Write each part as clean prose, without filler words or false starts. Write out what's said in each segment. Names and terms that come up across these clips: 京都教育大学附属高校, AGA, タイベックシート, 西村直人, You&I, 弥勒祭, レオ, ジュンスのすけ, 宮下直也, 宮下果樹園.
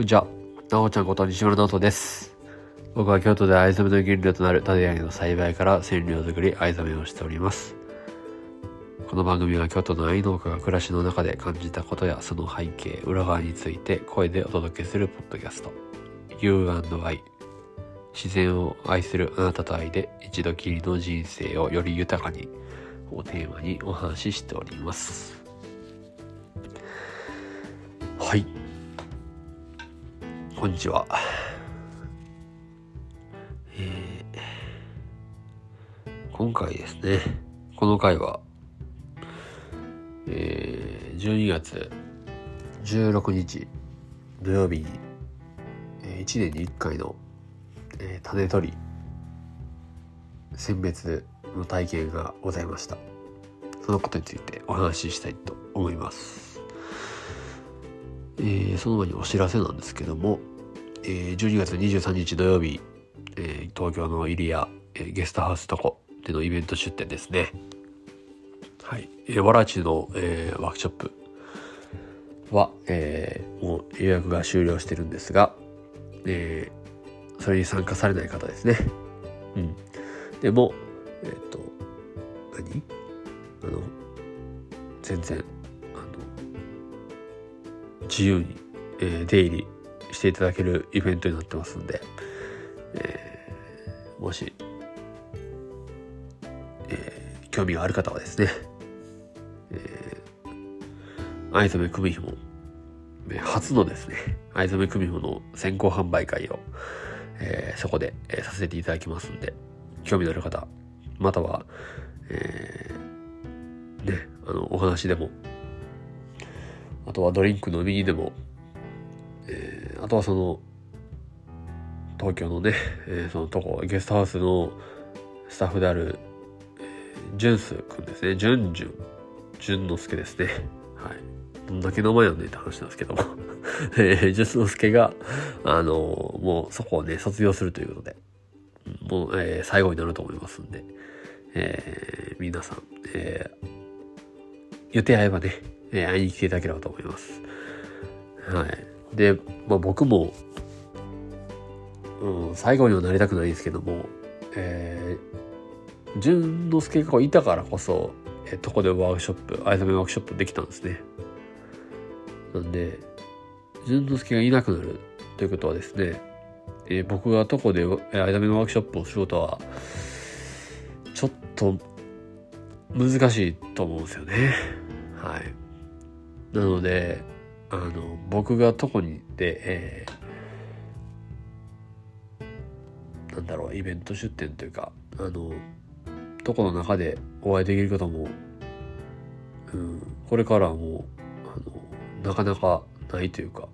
こんにちは、なおちゃんこと西村直人です。僕は京都で藍染めの原料となる種やげの栽培から染料作り、藍染めをしております。この番組は京都の藍農家が暮らしの中で感じたことやその背景、裏側について声でお届けするポッドキャスト You&I、 自然を愛するあなたと愛で一度きりの人生をより豊かにをテーマにお話ししております。はい、こんにちは。今回ですね、この回は、12月16日土曜日に、1年に1回の、種取り選別の体験がございました。そのことについてお話ししたいと思います。その前にお知らせなんですけども、12月23日土曜日、東京の入谷、ゲストハウスとこでのイベント出店ですね。はい、わらちの、ワークショップは、もう予約が終了してるんですが、それに参加されない方ですね。うん。でも全然自由に、出入りしていただけるイベントになってますんで、もし、興味がある方はですね、藍染め組紐初のですね、藍染め組紐の先行販売会を、そこで、させていただきますんで、興味のある方または、お話でも、あとはドリンク飲みにでも、あとはその東京のね、そのとこゲストハウスのスタッフであるジュンスくんですね、ジュンのすけですね。はい、どんだけ名前なんねって話なんですけども、ジュンスのすけがもうそこをね卒業するということで、もう、最後になると思いますんで、皆さん、予定合えばね、会いに来ていただければと思います。はい。で、僕も、最後にはなりたくないんですけども、淳之介がいたからこそ、とこでワークショップ、藍染めワークショップできたんですね。なんで、淳之介がいなくなるということはですね、僕がとこで藍染めのワークショップをすることは、ちょっと難しいと思うんですよね。はい。なので、僕がとこに行って、イベント出店というか、とこの中でお会いできる方も、これからはもう、なかなかないというか、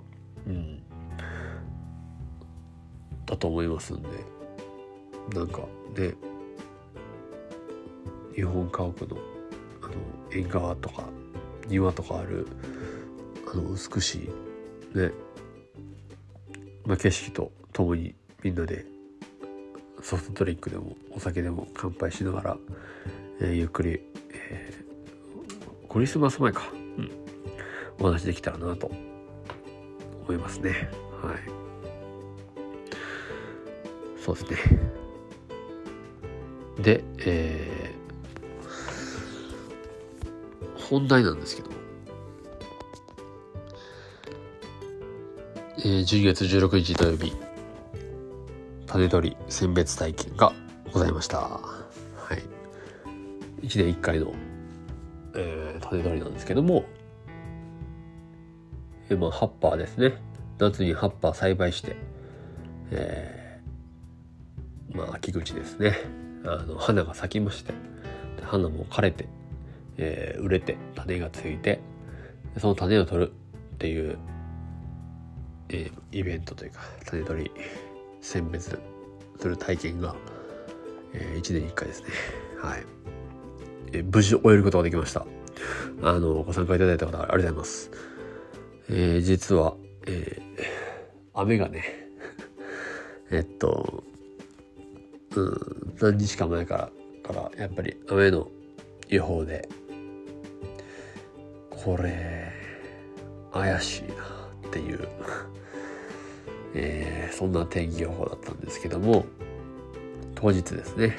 だと思いますんで、なんかね、日本家屋の縁側とか庭とかある美しいね、景色とともにみんなでソフトドリンクでもお酒でも乾杯しながら、ゆっくり、クリスマス前か、お話できたらなと思いますね。はい。そうですね。で、本題なんですけども、12月16日土曜日、種取り選別体験がございました。はい。1年1回の、種取りなんですけども、葉っぱですね。夏に葉っぱ栽培して、秋口ですね、花が咲きまして、花も枯れて、熟れて種がついて、その種を取るっていう、イベントというか種取り選別する体験が、1年に1回ですね。はい、無事終えることができました。ご参加いただいた方ありがとうございます。実は、雨がね何日か前からやっぱり雨の予報で、これ怪しいなっていうそんな天気予報だったんですけども、当日ですね、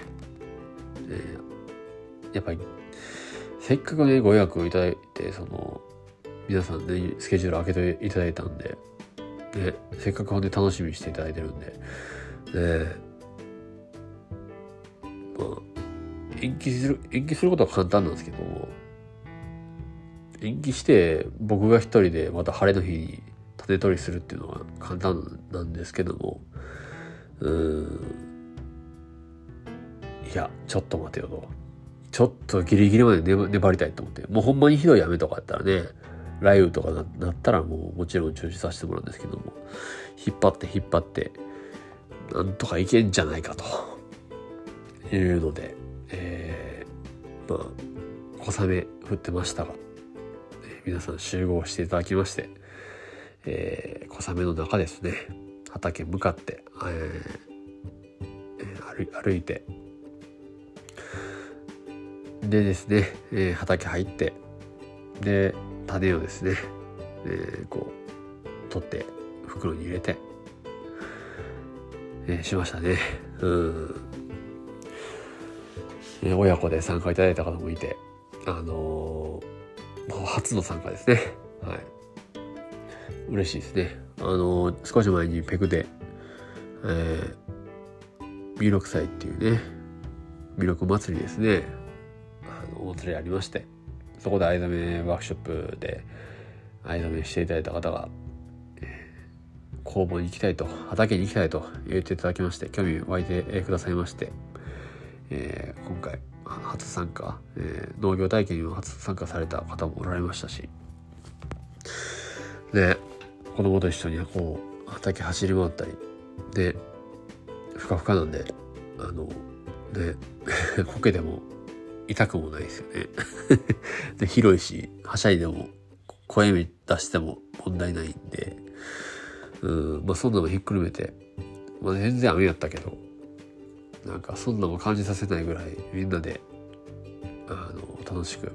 やっぱりせっかくねご予約をいただいて、その皆さんねスケジュール開けていただいたんで、ね、せっかくほんで楽しみにしていただいてるんで、まあ、延期することは簡単なんですけども、延期して僕が一人でまた晴れの日に種取りするっていうのは簡単なんですけども、いやちょっと待てよと、ちょっとギリギリまで粘りたいと思って、もうほんまにひどい雨とかやったらね、雷雨とかなったらもうもちろん中止させてもらうんですけども、引っ張ってなんとかいけんじゃないかというので、まあ小雨降ってましたが、皆さん集合していただきまして、小雨の中ですね、畑向かって、歩いてでですね、畑入ってで種をですね、こう取って袋に入れて、しましたね。親子で参加いただいた方もいて、初の参加ですね。はい。嬉しいですね。少し前にペグで、弥勒祭っていうね、弥勒祭りですね。お祭りありまして、そこで藍染めワークショップで藍染めしていただいた方が、工房に行きたいと、畑に行きたいと言っていただきまして、興味湧いてくださいまして、今回初参加、農業体験にも初参加された方もおられましたし、で子供と一緒にこう畑走り回ったりで、ふかふかなんでねこけでも痛くもないですよねで広いし、はしゃいでも声出しても問題ないんで、まあそんなのひっくるめて、まあ、全然雨やったけど、なんかそんなも感じさせないぐらいみんなで楽しく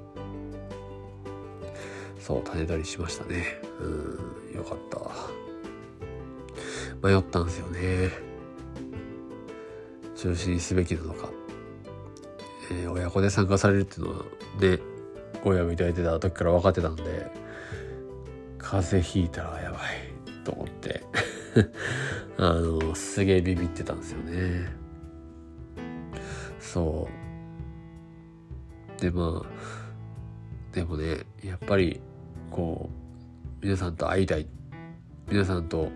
種取りしましたね。よかった。迷ったんですよね。中止にすべきなのか、親子で参加されるっていうのはでご予約いただいてた時から分かってたんで、風邪ひいたらやばいと思ってすげえビビってたんですよね。そうで、まあでもね、やっぱりこう皆さんと会いたい、皆さんと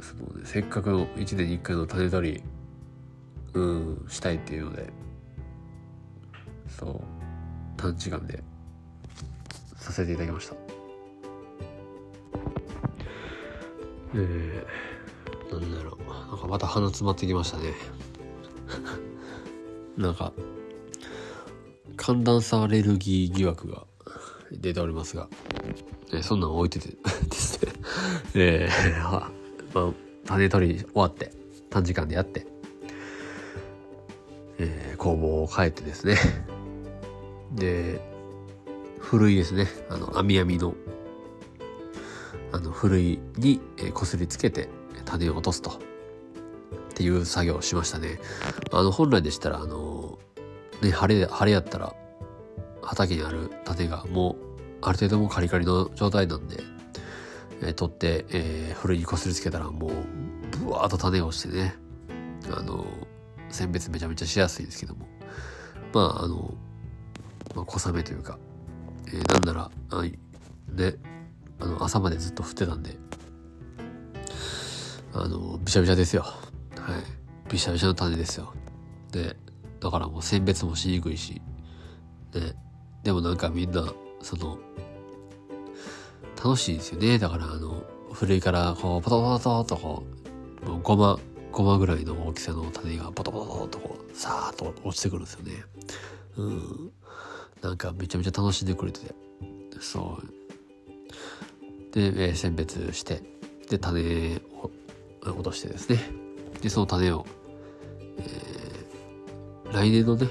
その、ね、せっかくの1年に1回の種取りしたいっていうので、そう短時間でさせていただきました。なんだろう、なんかまた鼻詰まってきましたねなんか寒暖差アレルギー疑惑が出ておりますが、そんなん置いててですねまあ、種取り終わって短時間でやって、工房を変えてですね、でふるいですね、網のふるいにこすりつけて種を落とすとっていう作業をしましたね。本来でしたらね、晴れやったら畑にある種がもうある程度もカリカリの状態なんで、取って、ふるいにこすりつけたらもうブワーッと種をしてね、選別めちゃめちゃしやすいんですけども、まあ小雨というか、なんならね、朝までずっと降ってたんでびしゃびしゃですよ。はい、びしゃびしゃの種ですよ。でだからもう選別もしにくいし、ね、でもなんかみんなその楽しいんですよね。だからふるいからこうポトポトポトとこうごまぐらいの大きさの種がポトポトポトとこうさーっと落ちてくるんですよね。なんかめちゃめちゃ楽しんでくれてて、そうで選別してで種を落としてですね。でその種を、来年のね、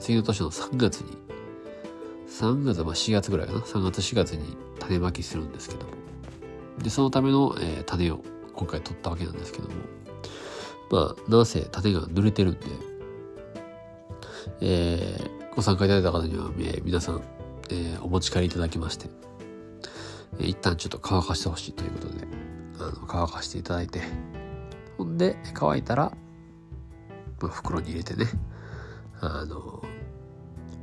次の年の3月、まあ4月ぐらいかな、3月4月に種まきするんですけども、でそのための、種を今回撮ったわけなんですけども、まあなんせ縦が濡れてるんで、ご参加いただいた方には、皆さん、お持ち帰りいただきまして、一旦ちょっと乾かしてほしいということで、乾かしていただいて、ほんで乾いたら、まあ、袋に入れてね、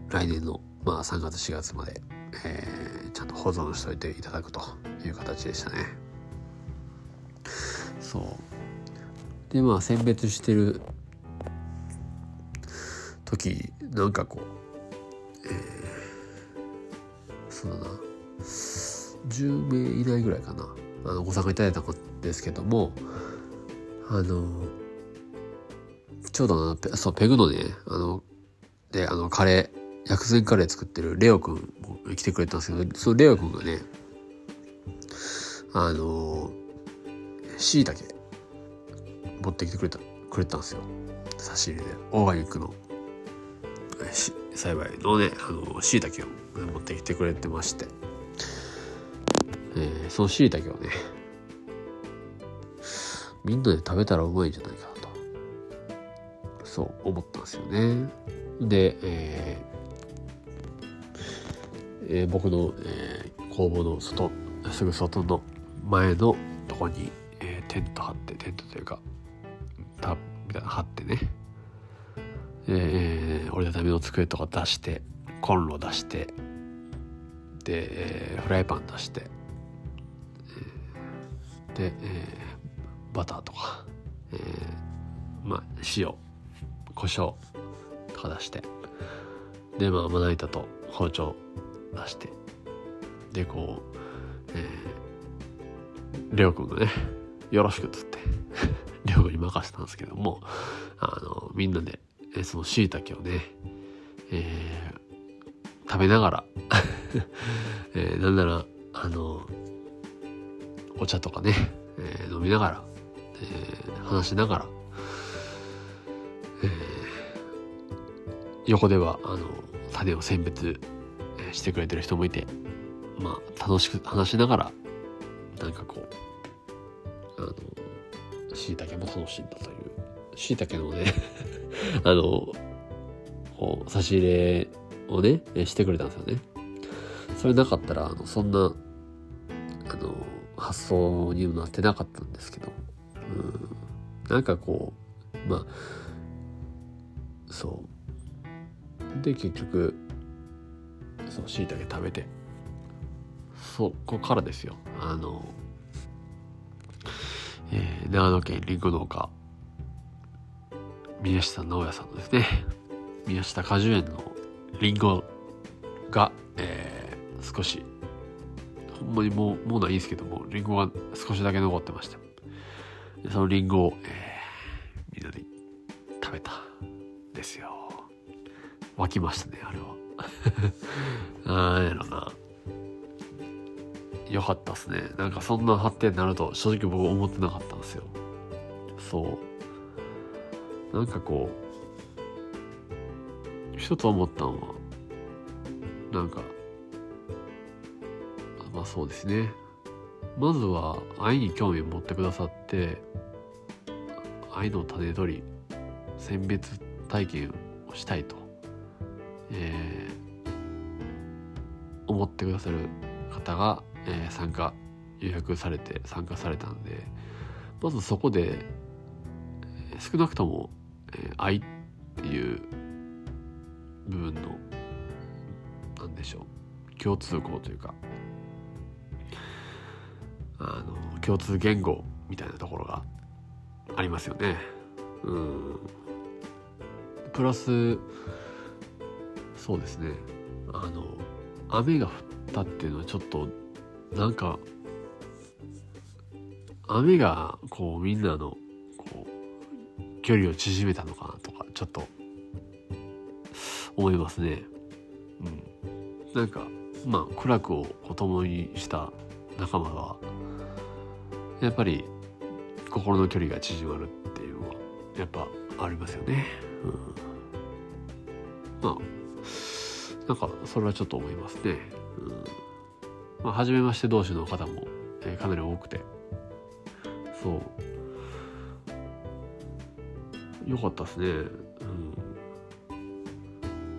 来年の、まあ、3月4月まで、ちゃんと保存しておいていただくという形でしたね。そうで、まあ選別してる時なんかこう、そうだな、10名以内ぐらいかな、ご参加いただいたんですけども、ちょうどペグのね、カレー薬膳カレー作ってるレオくんも来てくれたんですけど、そのレオくんがね、椎茸持ってきてくれたんですよ。差し入れでオーガニックの栽培のね、椎茸を持ってきてくれてまして、その椎茸をね、みんなで食べたらうまいんじゃないかなと、そう思ったんですよね。で、僕の、工房の外、すぐ外の前のとこに、テントみたいな張ってね、折りたたみの机とか出して、コンロ出して、で、フライパン出して、で、バターとか、まあ、塩、胡椒とか出して、で、まあ、まな板と包丁出して、で、こう、レオくんがね、よろしくっつってレオくんに任せたんですけども、みんなで、その椎茸をね、食べながら、なんならお茶とかね、飲みながら、話しながら、横では種を選別してくれてる人もいて、まあ楽しく話しながら、なんかこう椎茸も楽しんだという、椎茸のねこう差し入れをねしてくれたんですよね。それなかったらそんな発想にもなってなかったんですけど、なんかこう、まあそうで、結局その椎茸食べて、そこからですよ、長野県りんご農家宮下直也さんのですね、宮下果樹園のりんごが、少し、ほんまにもうないんですけども、りんごが少しだけ残ってました。で、そのりんごを、みんなで食べたんですよ。湧きましたね、あれはなんやろな、良かったですね。なんかそんな発展になると正直僕思ってなかったんですよ。そうなんかこう一つ思ったのは、なんかまあそうですね、まずは愛に興味を持ってくださって、愛の種取り選別体験をしたいと、思ってくださる方が参加予約されて参加されたんで、まずそこで少なくとも愛っていう部分の、なんでしょう、共通項というか、共通言語みたいなところがありますよね。プラスそうですね、雨が降ったっていうのはちょっとなんか雨がこうみんなのこう距離を縮めたのかなとかちょっと思いますね。なんかまあ苦楽を共にした仲間はやっぱり心の距離が縮まるっていうのはやっぱありますよね。まあなんかそれはちょっと思いますね。まあ、初めまして同士の方も、かなり多くて、そう良かったですね、うん、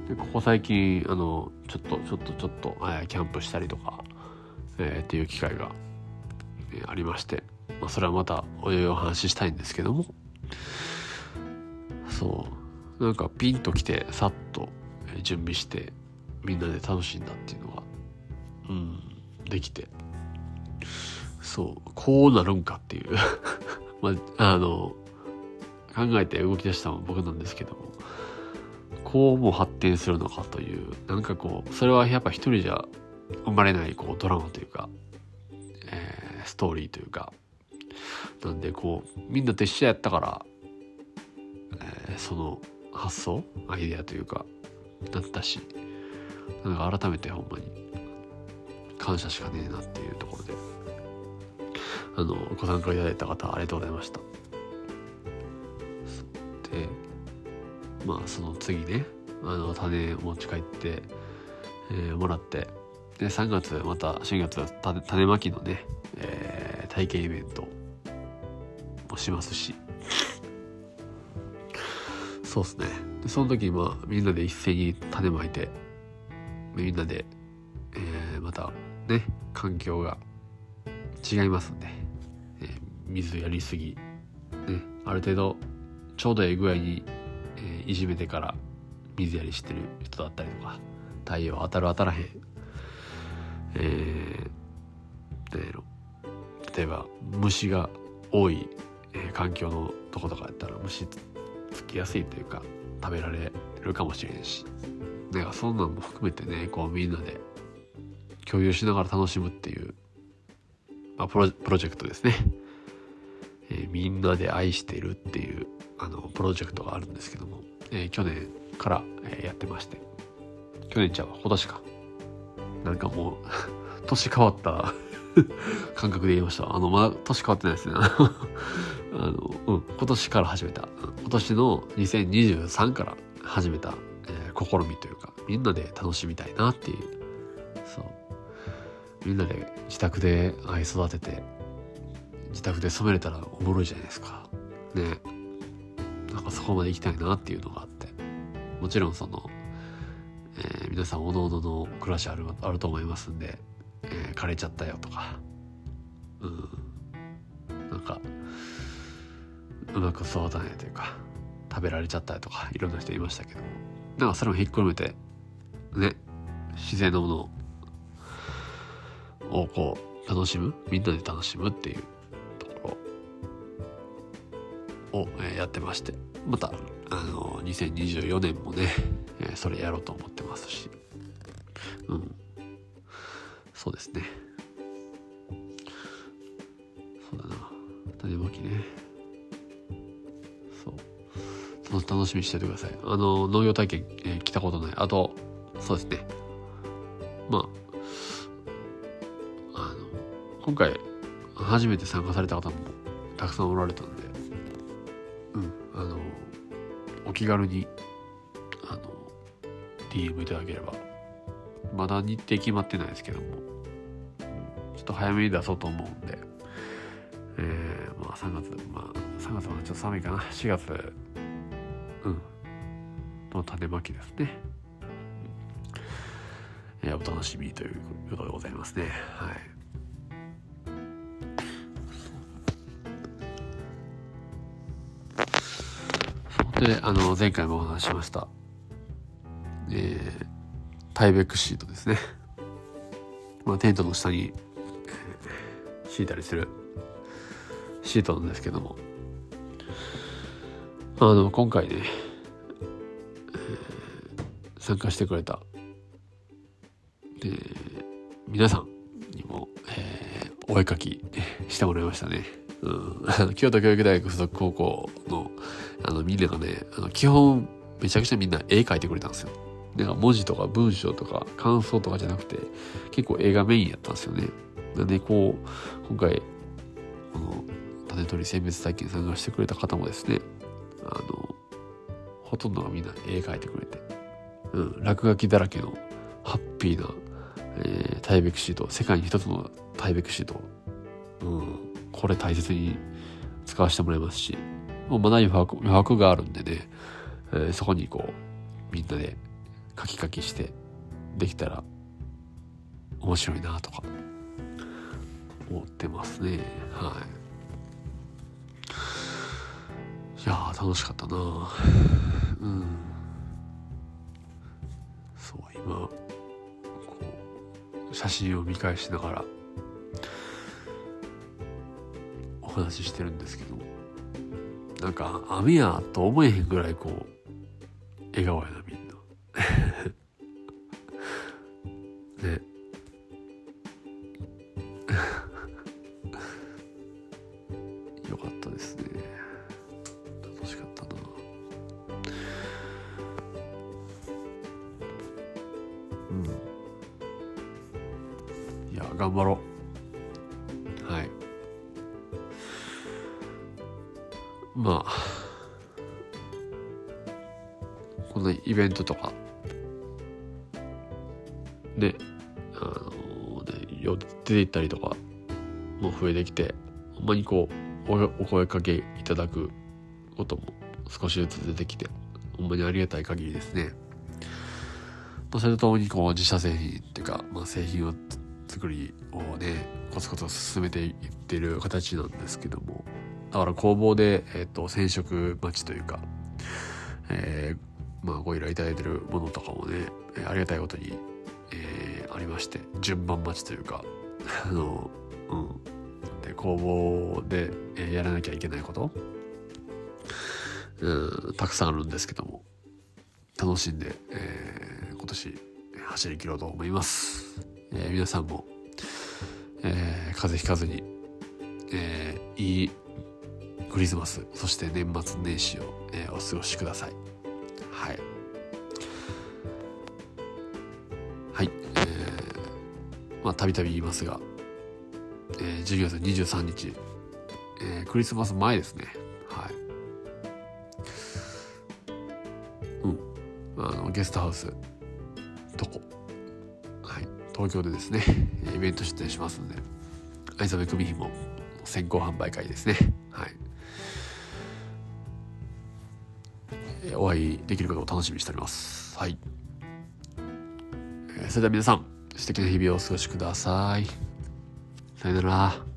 でここ最近ちょっとキャンプしたりとか、っていう機会が、ありまして、まあ、それはまたおよいお話ししたいんですけども、そうなんかピンと来てさっと準備してみんなで楽しんだっていうのが、できて、そうこうなるんかっていう、まあ、考えて動き出したのは僕なんですけども、こうも発展するのかという、なんかこうそれはやっぱ一人じゃ生まれないこうドラマというか、ストーリーというか、なんでこうみんなと一緒やったから、その発想アイデアというかだったし、なんか改めてほんまに感謝しかねえなっていうところで、ご参加いただいた方ありがとうございました。でまあその次ね、種持ち帰って、もらって、で3月また新月は種まきのね、体験イベントもしますしそうですね。でその時まあみんなで一斉に種まいて、みんなで、またね環境が違いますんで、水やりすぎ、ね、ある程度ちょうどいい具合に、いじめてから水やりしてる人だったりとか、太陽当たる当たらへん、例えば虫が多い、環境のとことかやったら虫つきやすいというか食べられるかもしれんし、なんかそんなんも含めてね、こうみんなで共有しながら楽しむっていう、まあ、プロジェクトですね、みんなで愛してるっていうプロジェクトがあるんですけども、去年から、やってまして、去年ちゃうわ今年か、なんかもう年変わった感覚で言いました。まだ年変わってないですね今年から始めた、今年の2023から始めた、試みというか、みんなで楽しみたいなっていう、そうみんなで自宅で愛育てて自宅で染めれたらおもろいじゃないですかね。なんかそこまで行きたいなっていうのがあって、もちろんその、皆さんおのおのの暮らしあると思いますんで、枯れちゃったよとか、なんかうまく育たないというか食べられちゃったよとかいろんな人いましたけども、なんかそれもひっくるめてね、自然のものをこう楽しむ、みんなで楽しむっていうところを、やってまして、また2024年もね、それやろうと思ってますし、そうですね、そうだな、種まきね、そう楽しみにしておいてください。農業体験、来たことない、あとそうですね、まあ今回初めて参加された方もたくさんおられたんで、お気軽にDM いただければ、まだ日程決まってないですけども、ちょっと早めに出そうと思うんで、まあ3月はちょっと寒いかな、4月の種まきですね、お楽しみということでございますね。はい、で前回もお話ししました、タイベックシートですね、まあ、テントの下に敷いたりするシートなんですけども、今回ね、参加してくれた、皆さんにも、お絵かきしてもらいましたね。京都教育大学附属高校のみんながね、基本めちゃくちゃみんな絵描いてくれたんですよ。なんか文字とか文章とか感想とかじゃなくて、結構絵がメインやったんですよね。なんでこう今回この種取り選別体験参加してくれた方もですね、ほとんどがみんな絵描いてくれて、落書きだらけのハッピーな、タイベックシート、世界に一つのタイベックシート、これ大切に使わせてもらいますし、もう学び余白があるんでね、そこにこうみんなでカキカキしてできたら面白いなとか思ってますね。はい。いやー楽しかったなー。うん。そう今こう写真を見返しながらお話ししてるんですけど、なんか雨やと思えへんぐらいこう笑顔やなみんな。ね。よかったですね。楽しかったな。うん。いや頑張ろう。はい。まあこのイベントとかね、出て行ったりとかも増えてきて、ほんまにこう お声かけいただくことも少しずつ出てきて、ほんまにありがたい限りですね。それとともにこう自社製品っていうか、まあ、製品を作りをねコツコツ進めていってる形なんですけども、だから工房で、染色待ちというか、まあ、ご依頼いただいてるものとかもね、ありがたいことに、ありまして、順番待ちというかで工房で、やらなきゃいけないこと、たくさんあるんですけども、楽しんで、今年走り切ろうと思います。皆さんも、風邪ひかずに、いいクリスマス、そして年末年始を、お過ごしください。はい。はい。まあたびたび言いますが、12月23日、クリスマス前ですね。はい。ゲストハウスとこ、はい、東京でですねイベント出展しますので、藍染組紐先行販売会ですね。はい。お会いできることを楽しみにしております。はい。それでは皆さん、素敵な日々をお過ごしください。さよなら。